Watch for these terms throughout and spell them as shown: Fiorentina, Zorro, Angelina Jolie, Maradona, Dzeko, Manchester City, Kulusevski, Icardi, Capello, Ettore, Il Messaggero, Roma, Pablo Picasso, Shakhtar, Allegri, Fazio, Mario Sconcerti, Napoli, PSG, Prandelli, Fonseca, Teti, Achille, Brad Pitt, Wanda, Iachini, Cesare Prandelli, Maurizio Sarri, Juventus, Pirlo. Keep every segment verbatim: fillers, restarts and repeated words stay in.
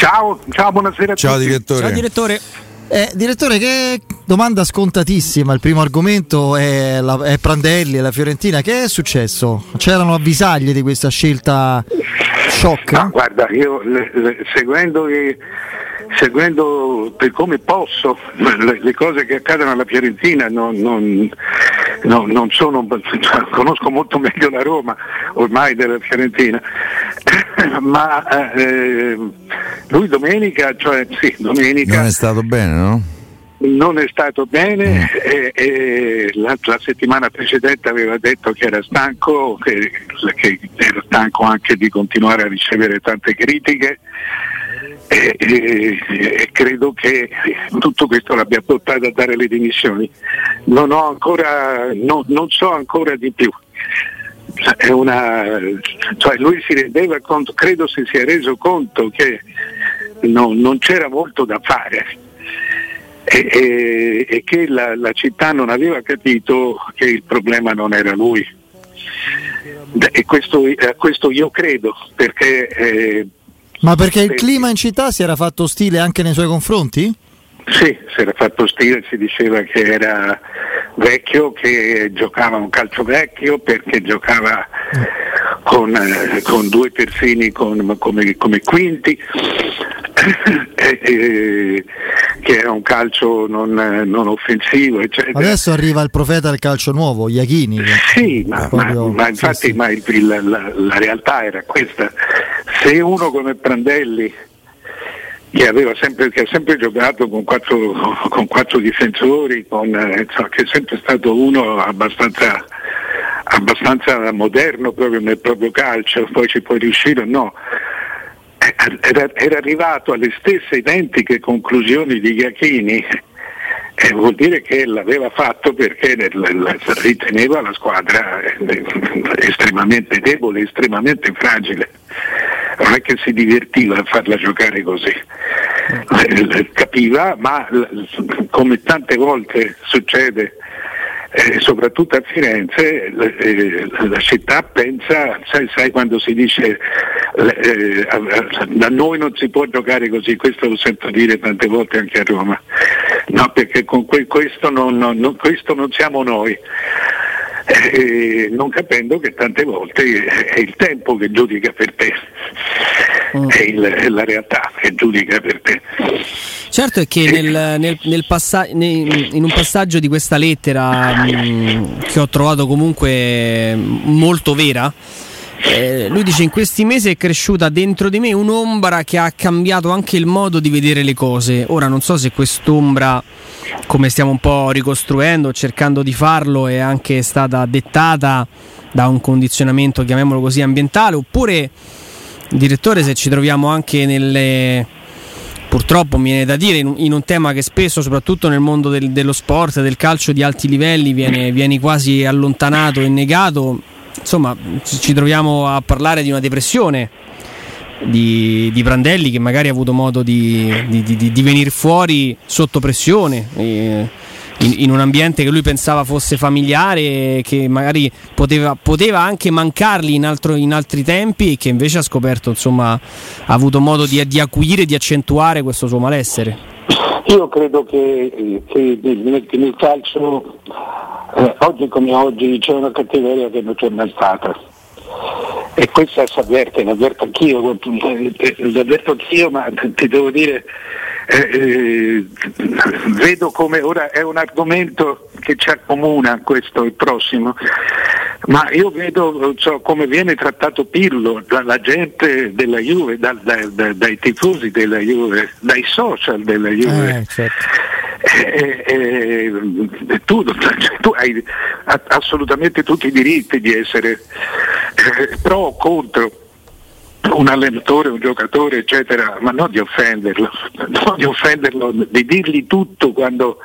Ciao, ciao, buonasera a ciao tutti. Direttore. Ciao direttore. Eh, direttore, che domanda scontatissima. Il primo argomento è, la, è Prandelli e la Fiorentina. Che è successo? C'erano avvisaglie di questa scelta shock? No, guarda, io le, le, seguendo, le, seguendo per come posso le, le cose che accadono alla Fiorentina, non, non, no, non sono, conosco molto meglio la Roma ormai della Fiorentina. Ma eh, lui domenica, cioè sì, domenica non è stato bene, no? Non è stato bene, mm. e, e la, la settimana precedente aveva detto che era stanco, che, che era stanco anche di continuare a ricevere tante critiche, e, e, e credo che tutto questo l'abbia portato a dare le dimissioni. Non ho ancora, no, non so ancora di più. È una, cioè lui si rendeva conto, credo si sia reso conto che no, non c'era molto da fare e, e, e che la, la città non aveva capito che il problema non era lui, e questo, questo io credo, perché eh, ma perché il clima in città si era fatto ostile anche nei suoi confronti? Sì, si era fatto ostile, si diceva che era vecchio, che giocava un calcio vecchio, perché giocava con, con due terzini con, come, come quinti, e, e, che era un calcio non, non offensivo, eccetera. Adesso arriva il profeta del calcio nuovo, Iachini. Sì, ma, proprio... ma, ma infatti sì, sì. Ma il, la, la, la realtà era questa. Se uno come Prandelli, che aveva sempre, che ha sempre giocato con quattro, con quattro difensori, con, insomma, che è sempre stato uno abbastanza, abbastanza moderno proprio nel proprio calcio, poi ci puoi riuscire o no, era, era arrivato alle stesse identiche conclusioni di Iachini, eh, vuol dire che l'aveva fatto perché riteneva la squadra estremamente debole, estremamente fragile. Non è che si divertiva a farla giocare così, capiva, ma come tante volte succede, eh, soprattutto a Firenze, eh, la città pensa, sai, sai quando si dice eh, da noi non si può giocare così, questo lo sento dire tante volte anche a Roma, no, perché con que- questo, non, non, questo non siamo noi. Eh, non capendo che tante volte è il tempo che giudica per te, mm. è, il, è la realtà che giudica per te. Certo è che eh. nel, nel, nel passa- nei, in un passaggio di questa lettera mh, che ho trovato comunque molto vera, eh, lui dice: in questi mesi è cresciuta dentro di me un'ombra che ha cambiato anche il modo di vedere le cose. Ora non so se quest'ombra, come stiamo un po' ricostruendo, cercando di farlo, è anche stata dettata da un condizionamento, chiamiamolo così, ambientale, oppure, direttore, se ci troviamo anche nelle, purtroppo mi viene da dire, in un tema che spesso, soprattutto nel mondo del, dello sport, del calcio di alti livelli, viene, viene quasi allontanato e negato. Insomma, ci troviamo a parlare di una depressione di, di Prandelli, che magari ha avuto modo di, di, di, di venire fuori sotto pressione, eh, in, in un ambiente che lui pensava fosse familiare, che magari poteva, poteva anche mancargli in, altro, in altri tempi, e che invece ha scoperto, insomma, ha avuto modo di, di acuire, di accentuare questo suo malessere. Io credo che, che nel, nel calcio, eh, oggi come oggi, c'è una cattiveria che non c'è mai stata, e questa si avverte, ne avverto anch'io, l'avverto anch'io, ma ti devo dire, eh, eh, vedo come ora è un argomento che ci accomuna, questo, il prossimo, ma io vedo, so, come viene trattato Pirlo dalla gente della Juve, da, da, da, dai tifosi della Juve, dai social della Juve. Eh, certo. E, e, e tu, tu hai assolutamente tutti i diritti di essere pro o contro un allenatore, un giocatore, eccetera, ma non di offenderlo, non di offenderlo, di dirgli tutto quando,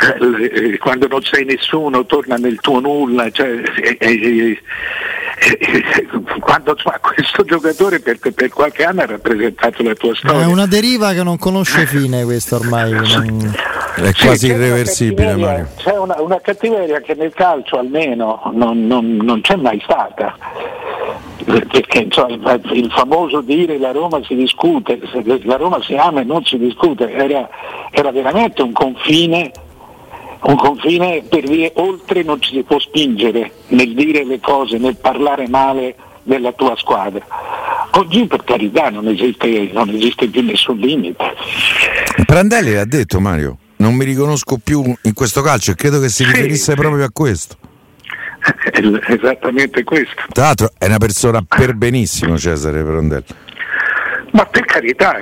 eh, quando non sei nessuno, torna nel tuo nulla, cioè, eh, eh, eh, quando cioè, questo giocatore per, per qualche anno ha rappresentato la tua storia. È una deriva che non conosce fine, questa ormai non... è quasi sì, irreversibile. C'è una cattiveria, Mario. C'è una, una cattiveria che nel calcio almeno non, non, non c'è mai stata. perché cioè, il famoso dire la Roma si discute, la Roma si ama e non si discute, era, era veramente un confine, un confine per via oltre non ci si può spingere nel dire le cose, nel parlare male della tua squadra. Oggi per carità non esiste, non esiste più nessun limite. Prandelli l'ha detto, Mario, non mi riconosco più in questo calcio, e credo che si riferisse sì, proprio sì. a questo. Esattamente questo. Tra l'altro è una persona per benissimo Cesare Prandelli. Ma per carità,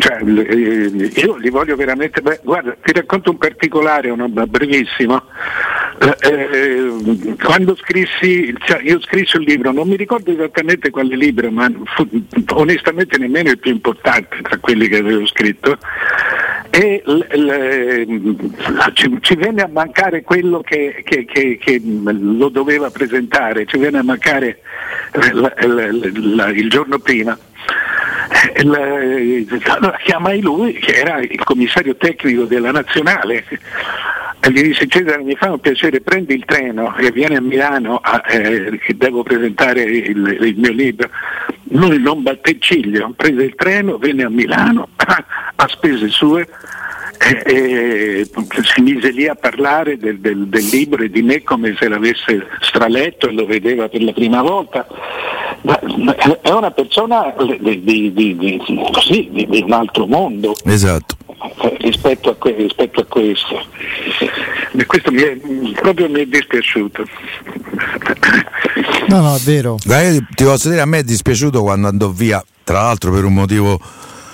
cioè, io li voglio veramente bene. Guarda, ti racconto un particolare, uno brevissimo. Eh, quando scrissi, cioè io scrissi un libro, non mi ricordo esattamente quale libro, ma fu, onestamente nemmeno il più importante tra quelli che avevo scritto, e l, l, ci, ci venne a mancare quello che, che, che, che lo doveva presentare, ci venne a mancare la, la, la, il giorno prima. Allora chiamai lui, che era il commissario tecnico della nazionale, e gli disse: Cesare, mi fa un piacere, prendi il treno e vieni a Milano a, eh, che devo presentare il, il mio libro. Lui non batté ciglio, prese il treno, venne a Milano a spese sue e, e si mise lì a parlare del, del, del libro e di me come se l'avesse straletto e lo vedeva per la prima volta. È una persona di, di, di, di, sì, di, di un altro mondo, esatto, rispetto a, que, rispetto a questo. E questo mi è, proprio mi è dispiaciuto. No, no, è vero. Dai, io ti posso dire, a me è dispiaciuto quando andò via, tra l'altro per un motivo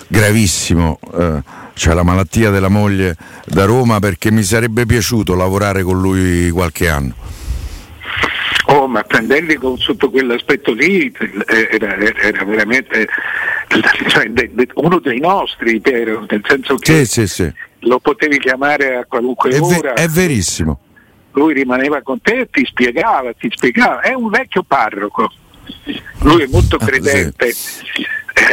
gravissimo, eh, cioè la malattia della moglie, da Roma, perché mi sarebbe piaciuto lavorare con lui qualche anno. Oh, ma Prandelli sotto quell'aspetto lì era, era veramente, cioè, uno dei nostri, Piero, nel senso che sì, sì, sì. lo potevi chiamare a qualunque è ora. Ver- è verissimo. Lui rimaneva con te e ti spiegava, ti spiegava. È un vecchio parroco. Lui è molto credente. Sì.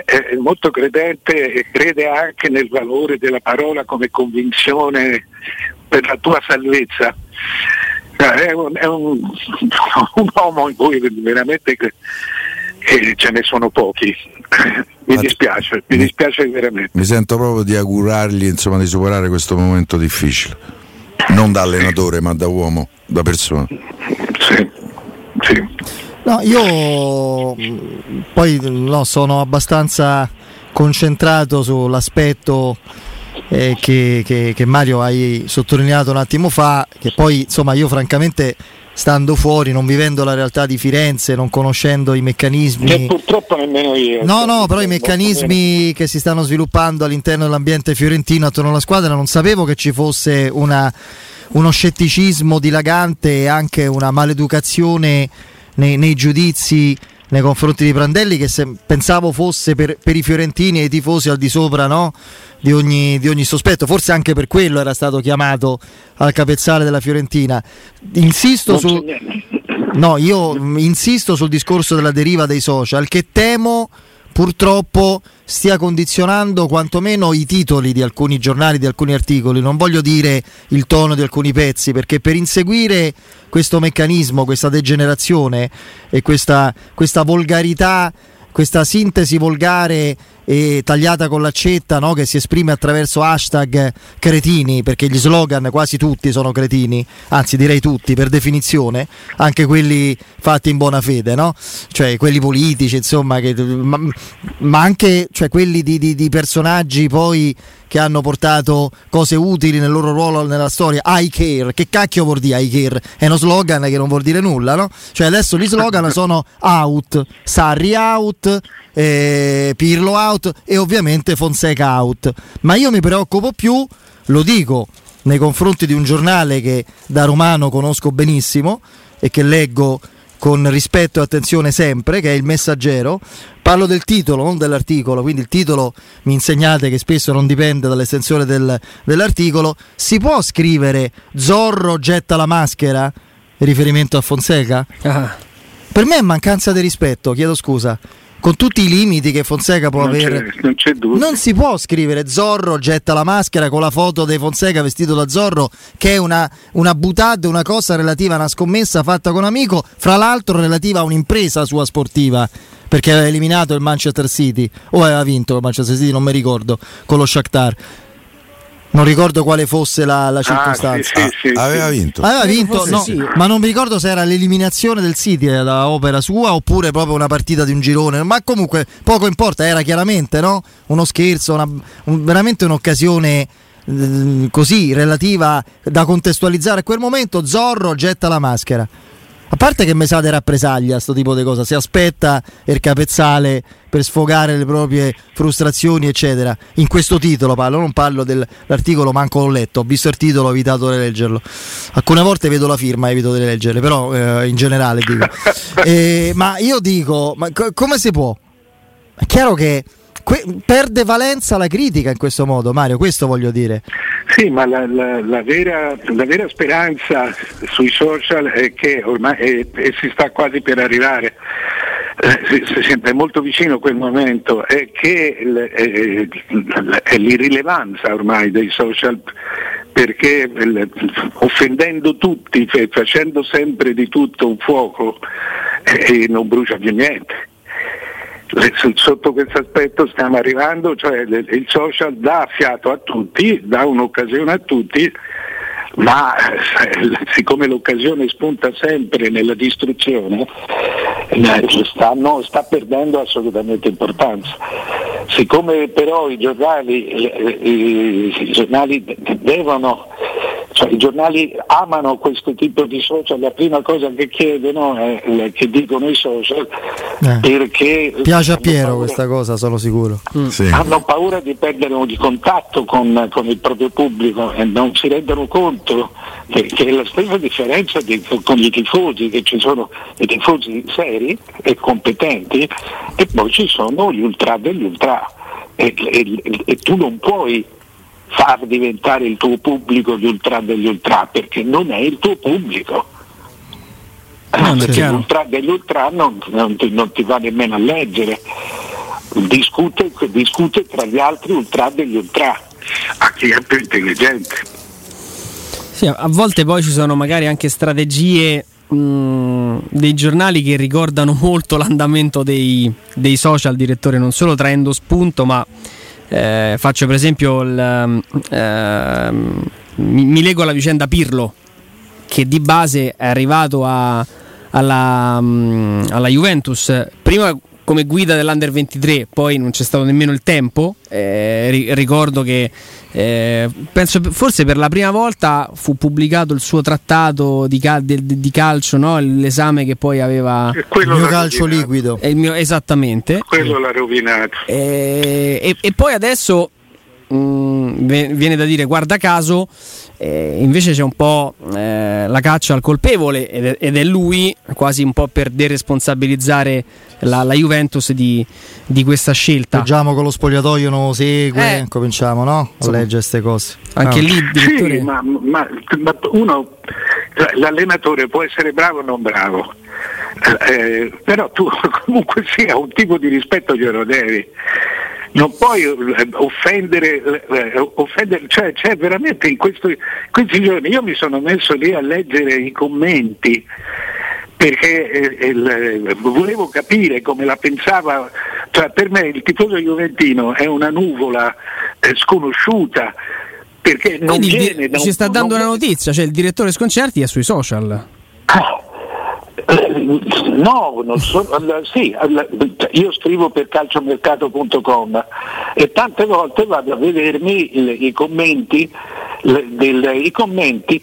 È molto credente e crede anche nel valore della parola come convinzione per la tua salvezza. È un, è un, un uomo in cui veramente eh, ce ne sono pochi. Mi dispiace, mi dispiace veramente. Mi sento proprio di augurargli, insomma, di superare questo momento difficile, non da allenatore, ma da uomo, da persona. Sì, sì. No, io poi no, sono abbastanza concentrato sull'aspetto. Eh, che, che, che Mario hai sottolineato un attimo fa, che poi insomma io francamente stando fuori, non vivendo la realtà di Firenze, non conoscendo i meccanismi, cioè, purtroppo nemmeno io no no però i meccanismi che si stanno sviluppando all'interno dell'ambiente fiorentino attorno alla squadra, non sapevo che ci fosse una, uno scetticismo dilagante e anche una maleducazione nei, nei giudizi nei confronti di Prandelli, che se, pensavo fosse per, per i fiorentini e i tifosi al di sopra, no? di, ogni, di ogni sospetto, forse anche per quello era stato chiamato al capezzale della Fiorentina. Insisto sul, no, io insisto sul discorso della deriva dei social, che temo purtroppo stia condizionando quantomeno i titoli di alcuni giornali, di alcuni articoli, non voglio dire il tono di alcuni pezzi, perché per inseguire questo meccanismo, questa degenerazione e questa, questa volgarità, questa sintesi volgare e tagliata con l'accetta, no? Che si esprime attraverso hashtag cretini, perché gli slogan quasi tutti sono cretini, anzi direi tutti per definizione, anche quelli fatti in buona fede, no? Cioè quelli politici, insomma, che, ma, ma anche cioè, quelli di, di, di personaggi poi che hanno portato cose utili nel loro ruolo nella storia. I care, che cacchio vuol dire I care? È uno slogan che non vuol dire nulla, no? Cioè adesso gli slogan sono out, Sarri out, eh, Pirlo out e ovviamente Fonseca out, ma io mi preoccupo più, lo dico nei confronti di un giornale che da romano conosco benissimo e che leggo con rispetto e attenzione sempre, che è Il Messaggero. Parlo del titolo, non dell'articolo, quindi il titolo mi insegnate che spesso non dipende dall'estensione del, dell'articolo. Si può scrivere Zorro getta la maschera in riferimento a Fonseca? Ah. Per me è mancanza di rispetto, chiedo scusa. con tutti i limiti che Fonseca può non avere, c'è, non c'è dubbio. Non si può scrivere Zorro getta la maschera con la foto di Fonseca vestito da Zorro, che è una, una butade, una cosa relativa a una scommessa fatta con un amico, fra l'altro relativa a un'impresa sua sportiva, perché aveva eliminato il Manchester City o aveva vinto il Manchester City, non mi ricordo, con lo Shakhtar. Non ricordo quale fosse la, la circostanza. Ah, sì, sì, sì, ah, aveva vinto. Aveva vinto, no, sì. Ma non mi ricordo se era l'eliminazione del City da opera sua oppure proprio una partita di un girone. Ma comunque poco importa, era chiaramente, no? Uno scherzo, una, un, veramente un'occasione eh, così relativa da contestualizzare a quel momento. Zorro getta la maschera. A parte che mi sa di rappresaglia sto tipo di cosa, si aspetta il capezzale per sfogare le proprie frustrazioni eccetera, in questo titolo parlo, non parlo dell'articolo, manco l'ho letto, ho visto il titolo, ho evitato di leggerlo, alcune volte vedo la firma, evito di leggerle, però eh, in generale dico eh, ma io dico, ma co- come si può? È chiaro che que- perde valenza la critica in questo modo, Mario, questo voglio dire. Sì, ma la, la, la, vera, la vera speranza sui social è che ormai è, è, si sta quasi per arrivare, eh, è molto vicino quel momento, è che è, è l'irrilevanza ormai dei social, perché offendendo tutti, facendo sempre di tutto un fuoco, eh, non brucia più niente. Sotto questo aspetto stiamo arrivando, cioè il social dà fiato a tutti, dà un'occasione a tutti, ma siccome l'occasione spunta sempre nella distruzione, sta, no, sta perdendo assolutamente importanza. Siccome però i giornali, i giornali devono, cioè i giornali amano questo tipo di social, la prima cosa che chiedono è che dicono i social, eh, perché piace a Piero paura, questa cosa sono sicuro, mm, sì. Hanno paura di perdere un contatto con, con il proprio pubblico e non si rendono conto che, che è la stessa differenza di, con i tifosi, che ci sono i tifosi seri e competenti e poi ci sono gli ultra degli ultra e, e, e tu non puoi far diventare il tuo pubblico gli ultra degli ultra, perché non è il tuo pubblico, no, perché l'ultra degli ultra non, non, ti, non ti va nemmeno a leggere, discute, discute tra gli altri ultra degli ultra a chi è più intelligente. Sì, a volte poi ci sono magari anche strategie mh, dei giornali che ricordano molto l'andamento dei, dei social, direttore, non solo traendo spunto, ma Eh, faccio per esempio il, eh, mi, mi lego alla vicenda Pirlo, che di base è arrivato a, alla, alla Juventus prima come guida dell'Under ventitré, poi non c'è stato nemmeno il tempo, eh, ricordo che eh, penso forse per la prima volta fu pubblicato il suo trattato di, cal- di, di calcio, no? L'esame che poi aveva il mio calcio liquido, il mio, esattamente quello l'ha rovinato, eh, e, e poi adesso mh, viene da dire guarda caso eh, invece c'è un po' eh, la caccia al colpevole ed è, ed è lui, quasi un po' per deresponsabilizzare La, la Juventus di, di questa scelta. Leggiamo con lo spogliatoio non segue, eh, cominciamo, no? A leggere queste cose. Anche no. lì direttore... sì, ma, ma, ma uno, l'allenatore può essere bravo o non bravo, eh, però tu comunque sia un tipo di rispetto glielo devi. Non puoi offendere, offendere, cioè c'è veramente in questo, questi giorni io mi sono messo lì a leggere i commenti, perché eh, il, volevo capire come la pensava, cioè per me il tifoso juventino è una nuvola eh, sconosciuta, perché non Quindi viene da ci un, sta dando non... una notizia, cioè il direttore Sconcerti è sui social. Ah, no, non so, sì, io scrivo per calciomercato punto com e tante volte vado a vedermi i, i commenti del, i commenti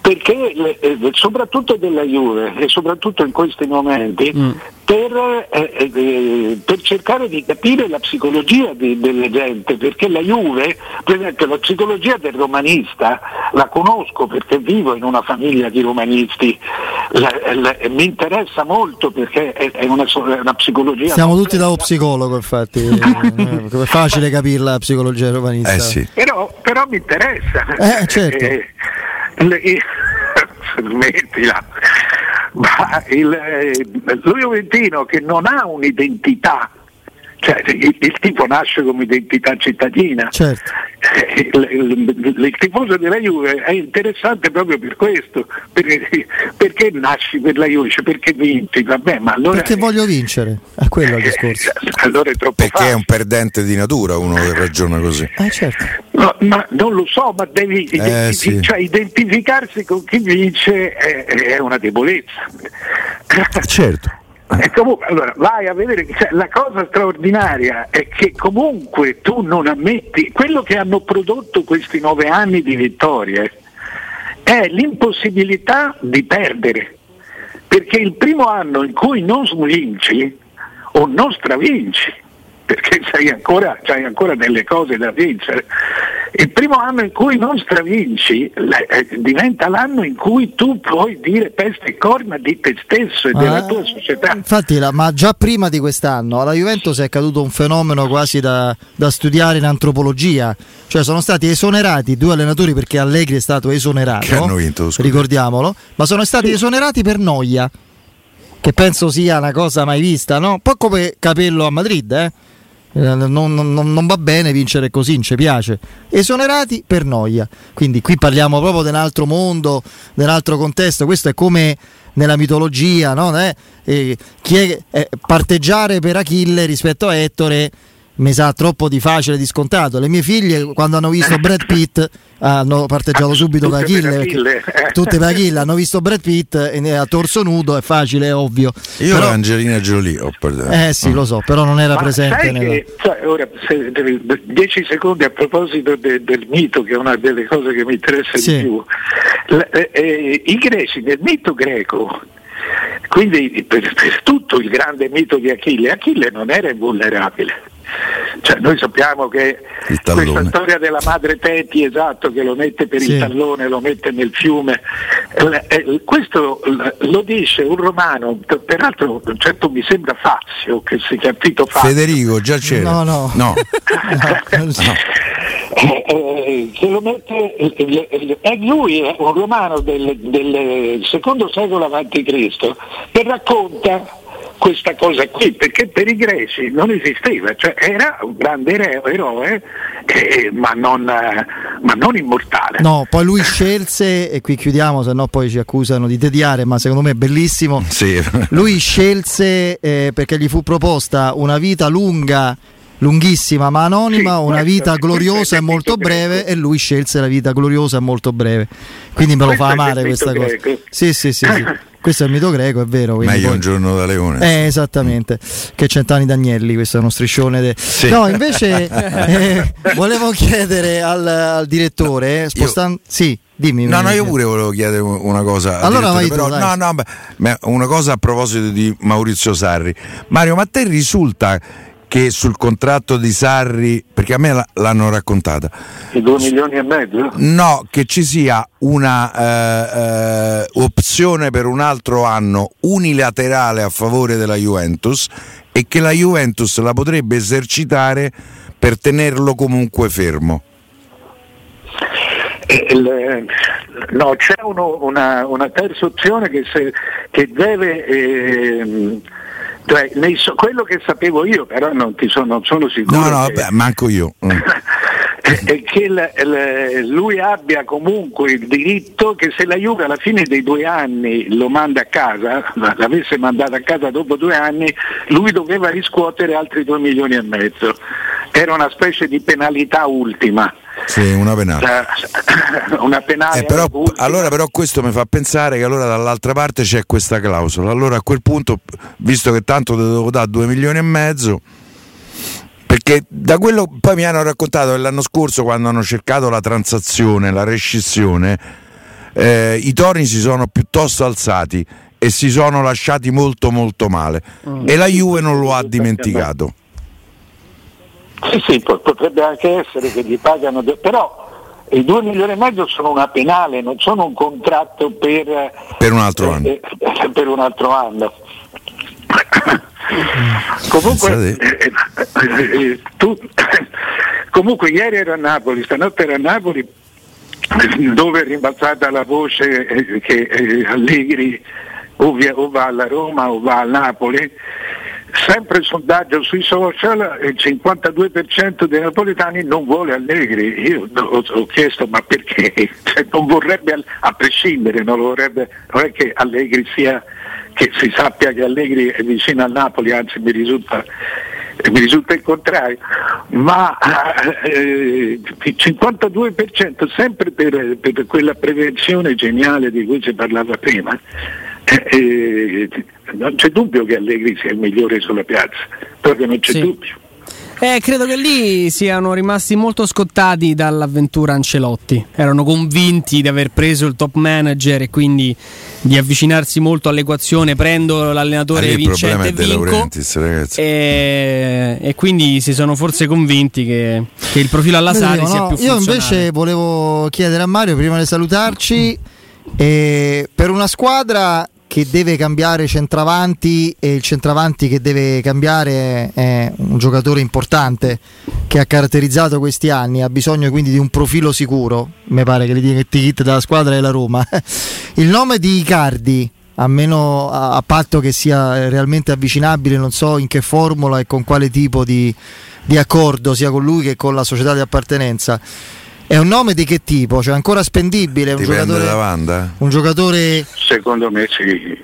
perché eh, soprattutto della Juve e soprattutto in questi momenti mm. per, eh, eh, per cercare di capire la psicologia di, delle gente, perché la Juve, per esempio la psicologia del romanista la conosco perché vivo in una famiglia di romanisti, la, la, mi interessa molto perché è, è una, una psicologia. Siamo tutti da un psicologo, infatti è facile capirla la psicologia romanista, eh, sì. però, però mi interessa, eh, certo. eh, Smettila, ma il, lo juventino che non ha un'identità, cioè il, il tifo nasce come identità cittadina, certo. il, il, il tifoso della Juve è interessante proprio per questo, perché, perché nasci per la Juve, cioè perché vinci, vabbè, ma allora perché voglio vincere, è quello il discorso, allora è troppo perché facile. È un perdente di natura uno che ragiona così, eh, certo. No, ma non lo so, ma devi eh, identif- sì. cioè, identificarsi con chi vince è, è una debolezza, certo. E comunque, allora, vai a vedere, cioè, la cosa straordinaria è che comunque tu non ammetti quello che hanno prodotto questi nove anni di vittorie, è l'impossibilità di perdere, perché il primo anno in cui non vinci o non stravinci, perché sei ancora, c'hai ancora delle cose da vincere, il primo anno in cui non stravinci eh, diventa l'anno in cui tu puoi dire peste e corna di te stesso e della eh, tua società. Infatti, la, ma già prima di quest'anno alla Juventus è accaduto un fenomeno quasi da, da studiare in antropologia, cioè sono stati esonerati due allenatori, perché Allegri è stato esonerato, che hanno vinto, ricordiamolo, ma sono stati sì. esonerati per noia, che penso sia una cosa mai vista, no? Un po' come Capello a Madrid, eh? Non, non, non va bene vincere così, non ci piace, esonerati per noia, quindi qui parliamo proprio di un altro mondo, di un altro contesto. Questo è come nella mitologia, no? Eh, eh, chi è, eh, parteggiare per Achille rispetto a Ettore mi sa troppo di facile, di scontato. Le mie figlie, quando hanno visto Brad Pitt, hanno parteggiato subito per Achille, tutte per Achille, hanno visto Brad Pitt e a torso nudo, è facile, è ovvio. Io però, Angelina Jolie ho perduto. Eh sì, lo so, però non era ma presente nella... che, cioè, ora, se, dieci secondi a proposito de, del mito, che è una delle cose che mi interessa sì. di più. L, eh, eh, i greci, nel mito greco, quindi per, per tutto il grande mito di Achille, Achille non era invulnerabile. Cioè, noi sappiamo che questa storia della madre Teti, esatto, che lo mette per sì. il tallone, lo mette nel fiume, questo lo dice un romano, peraltro certo mi sembra Fazio, che si chiama Tito Fazio. Federico, già c'era. No, no. no. no. Eh, eh, se lo mette, eh, eh, lui è un romano del, del secondo secolo avanti Cristo che racconta questa cosa qui, perché per i greci non esisteva, cioè era un grande eroe, eroe eh, ma, non, eh, ma non immortale. No, poi lui scelse, e qui chiudiamo, sennò poi ci accusano di tediare, ma secondo me è bellissimo. Sì. Lui scelse eh, perché gli fu proposta una vita lunga, lunghissima ma anonima, sì, una vita gloriosa e molto breve, greco. E lui scelse la vita gloriosa e molto breve, quindi me lo questo fa amare questa cosa. Sì, sì, sì, sì. Questo è il mito greco, è vero. Meglio poi... un giorno da leone. Eh, esattamente, che Cent'anni d'Agnelli, questo è uno striscione. De... Sì. No, invece eh, volevo chiedere al, al direttore, no, spostando... Io... Sì, dimmi. No, no, io pure volevo chiedere una cosa. Allora vai tu, però, no, no, beh, una cosa a proposito di Maurizio Sarri. Mario, ma te risulta che sul contratto di Sarri, perché a me l'hanno raccontata, i due milioni e mezzo? No, che ci sia una eh, eh, opzione per un altro anno unilaterale a favore della Juventus, e che la Juventus la potrebbe esercitare per tenerlo comunque fermo. Il, no, c'è uno, una, una terza opzione che, se, che deve... Eh, Cioè, nei, quello che sapevo io, però non, ti sono, non sono sicuro. No, no, vabbè, manco io. È che la, la, lui abbia comunque il diritto che, se la Juve alla fine dei due anni lo manda a casa, l'avesse mandato a casa dopo due anni, lui doveva riscuotere altri due milioni e mezzo. Era una specie di penalità ultima. Sì, una penale. Una penale eh, però, allora però questo mi fa pensare che allora dall'altra parte c'è questa clausola. Allora a quel punto, visto che tanto devo dare due milioni e mezzo, perché da quello poi mi hanno raccontato che l'anno scorso, quando hanno cercato la transazione, la rescissione, eh, i toni si sono piuttosto alzati e si sono lasciati molto molto male, mm. e la Juve non lo ha dimenticato. Sì, sì, potrebbe anche essere che gli pagano, però i due milioni e mezzo sono una penale, non sono un contratto per, per un altro anno. Eh, per un altro anno. Comunque, eh, eh, tu, comunque ieri era a Napoli, stanotte era a Napoli, dove è rimbalzata la voce che Allegri o, via, o va alla Roma o va al Napoli. Sempre il sondaggio sui social, il cinquantadue per cento dei napoletani non vuole Allegri. Io ho, ho chiesto ma perché? Cioè, non vorrebbe, a prescindere, non lo vorrebbe, non è che Allegri sia, che si sappia che Allegri è vicino al Napoli, anzi mi risulta, mi risulta il contrario, ma eh, il cinquantadue per cento, sempre per, per quella prevenzione geniale di cui si parlava prima. Eh, eh, non c'è dubbio che Allegri sia il migliore sulla piazza, proprio non c'è sì. dubbio. Eh, credo che lì siano rimasti molto scottati dall'avventura Ancelotti, erano convinti di aver preso il top manager e quindi di avvicinarsi molto all'equazione, prendo l'allenatore ah, vincente e vinco, e, e quindi si sono forse convinti che, che il profilo alla Sarri no, sia più funzionale. Io invece volevo chiedere a Mario, prima di salutarci, eh, per una squadra che deve cambiare centravanti, e il centravanti che deve cambiare è un giocatore importante che ha caratterizzato questi anni, ha bisogno quindi di un profilo sicuro, mi pare che l'etichetta della squadra è la Roma, il nome di Icardi, a meno a, a patto che sia realmente avvicinabile, non so in che formula e con quale tipo di, di accordo sia con lui che con la società di appartenenza, è un nome di che tipo? Cioè ancora spendibile? Un dipende giocatore, dalla Wanda? Un giocatore... Secondo me sì,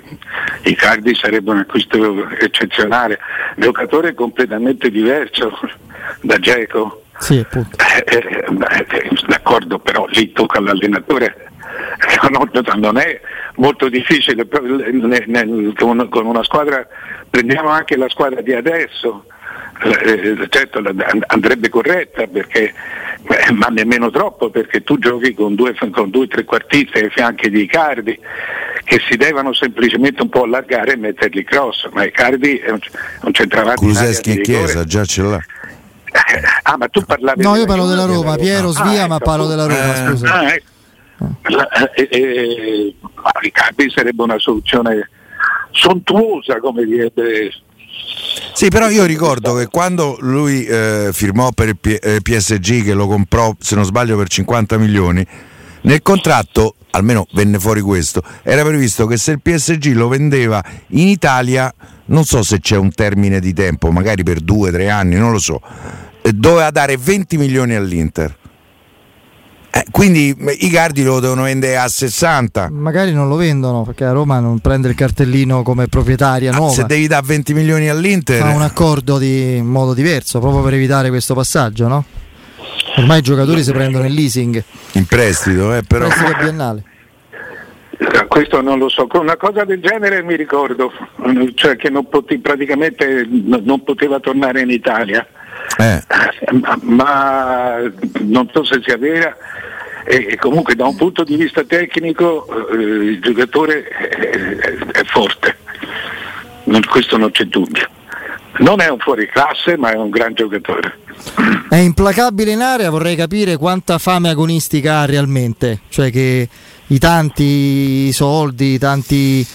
Icardi sarebbe un acquisto eccezionale, giocatore completamente diverso da Dzeko. Sì, appunto. Eh, eh, d'accordo, però lì tocca all'allenatore. Non, non è molto difficile con una squadra, prendiamo anche la squadra di adesso. Certo andrebbe corretta perché, ma nemmeno troppo, perché tu giochi con due, con due trequartiste ai fianchi di Icardi che si devono semplicemente un po' allargare e metterli cross, ma Icardi è un, un centravanti. Kulusevski in Chiesa già ce l'ha. Ah, ma tu parlavi? No, io parlo della Roma, della Roma. Piero svia, ah, ma ecco, parlo della Roma, eh, scusa. Ah, ecco. eh, eh, Icardi sarebbe una soluzione sontuosa, come direbbe. Sì, però io ricordo che quando lui eh, firmò per il P- eh, P S G, che lo comprò se non sbaglio per cinquanta milioni, nel contratto, almeno venne fuori questo, era previsto che se il P S G lo vendeva in Italia, non so se c'è un termine di tempo, magari per due, tre anni, non lo so, eh, doveva dare venti milioni all'Inter. Eh, quindi Icardi lo devono vendere a sessanta. Magari non lo vendono perché la Roma non prende il cartellino come proprietaria ah, nuova. Se devi dare venti milioni all'Inter, fa un accordo di, in modo diverso, proprio per evitare questo passaggio, no? Ormai i giocatori si prendono in leasing, in prestito, eh, però prestito biennale. Questo non lo so, una cosa del genere mi ricordo, cioè che non pote- praticamente non poteva tornare in Italia, eh. ma, ma non so se sia vera, e, e comunque da un punto di vista tecnico eh, il giocatore è, è forte, non, questo non c'è dubbio, non è un fuoriclasse ma è un gran giocatore. È implacabile in area, vorrei capire quanta fame agonistica ha realmente, cioè che i tanti soldi, tanti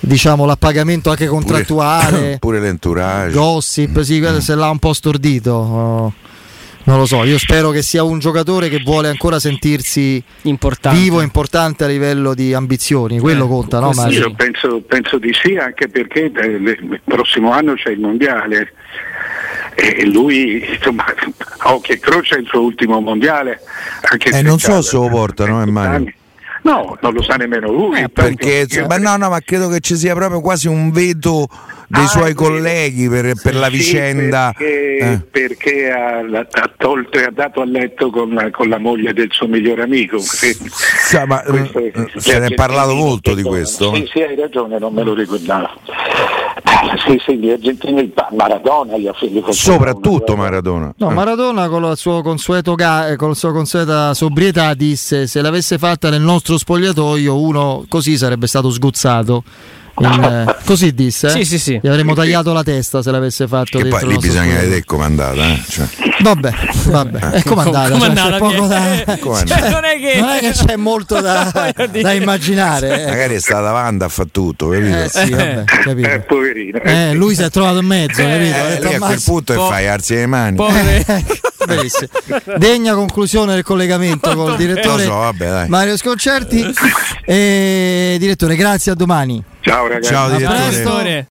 diciamo l'appagamento anche contrattuale, pure, pure l'entourage, gossip, sì, se l'ha un po' stordito, oh, non lo so, io spero che sia un giocatore che vuole ancora sentirsi importante, vivo e importante a livello di ambizioni, quello eh, conta, no? Sì, io penso, penso di sì, anche perché il prossimo anno c'è il mondiale e lui insomma a occhio e croce è il suo ultimo mondiale, anche eh, se non so se lo portano, eh, Mario. No, non lo sa nemmeno lui, eh, perché, perché ma no, no, ma credo che ci sia proprio quasi un veto dei ah, suoi sì. colleghi per, per la sì, vicenda, perché, eh. perché ha, ha tolto e ha dato a letto con, con la moglie del suo migliore amico. Sì, ma, questo, se ne è parlato molto di questo. Sì, sì, hai ragione, non me lo ricordavo. Sì, sì, gli argentini, Maradona gli ha fatto soprattutto Maradona. No, Maradona con la sua consueto ga- con la sua consueta sobrietà disse: se l'avesse fatta nel nostro spogliatoio uno così sarebbe stato sgozzato. In, eh, così disse, eh? Sì, sì, sì. Gli avremmo tagliato la testa se l'avesse fatto. E poi lì bisogna vedere il comandata, eh? Cioè. Vabbè, vabbè, eh. è comandata, Com- cioè, poco da... eh. cioè, non, è che... non è che c'è molto da, da immaginare, eh. Magari è stata Wanda, ha fatto tutto, capito? Eh, sì, vabbè, capito. Eh, poverino. Eh, lui si è trovato in mezzo, capito? Eh, lì a quel punto po- e fai arsi le mani. Degna conclusione del collegamento col direttore, so, vabbè, Mario Sconcerti. Eh, direttore, grazie, a domani. Ciao ragazzi. Ciao direttore.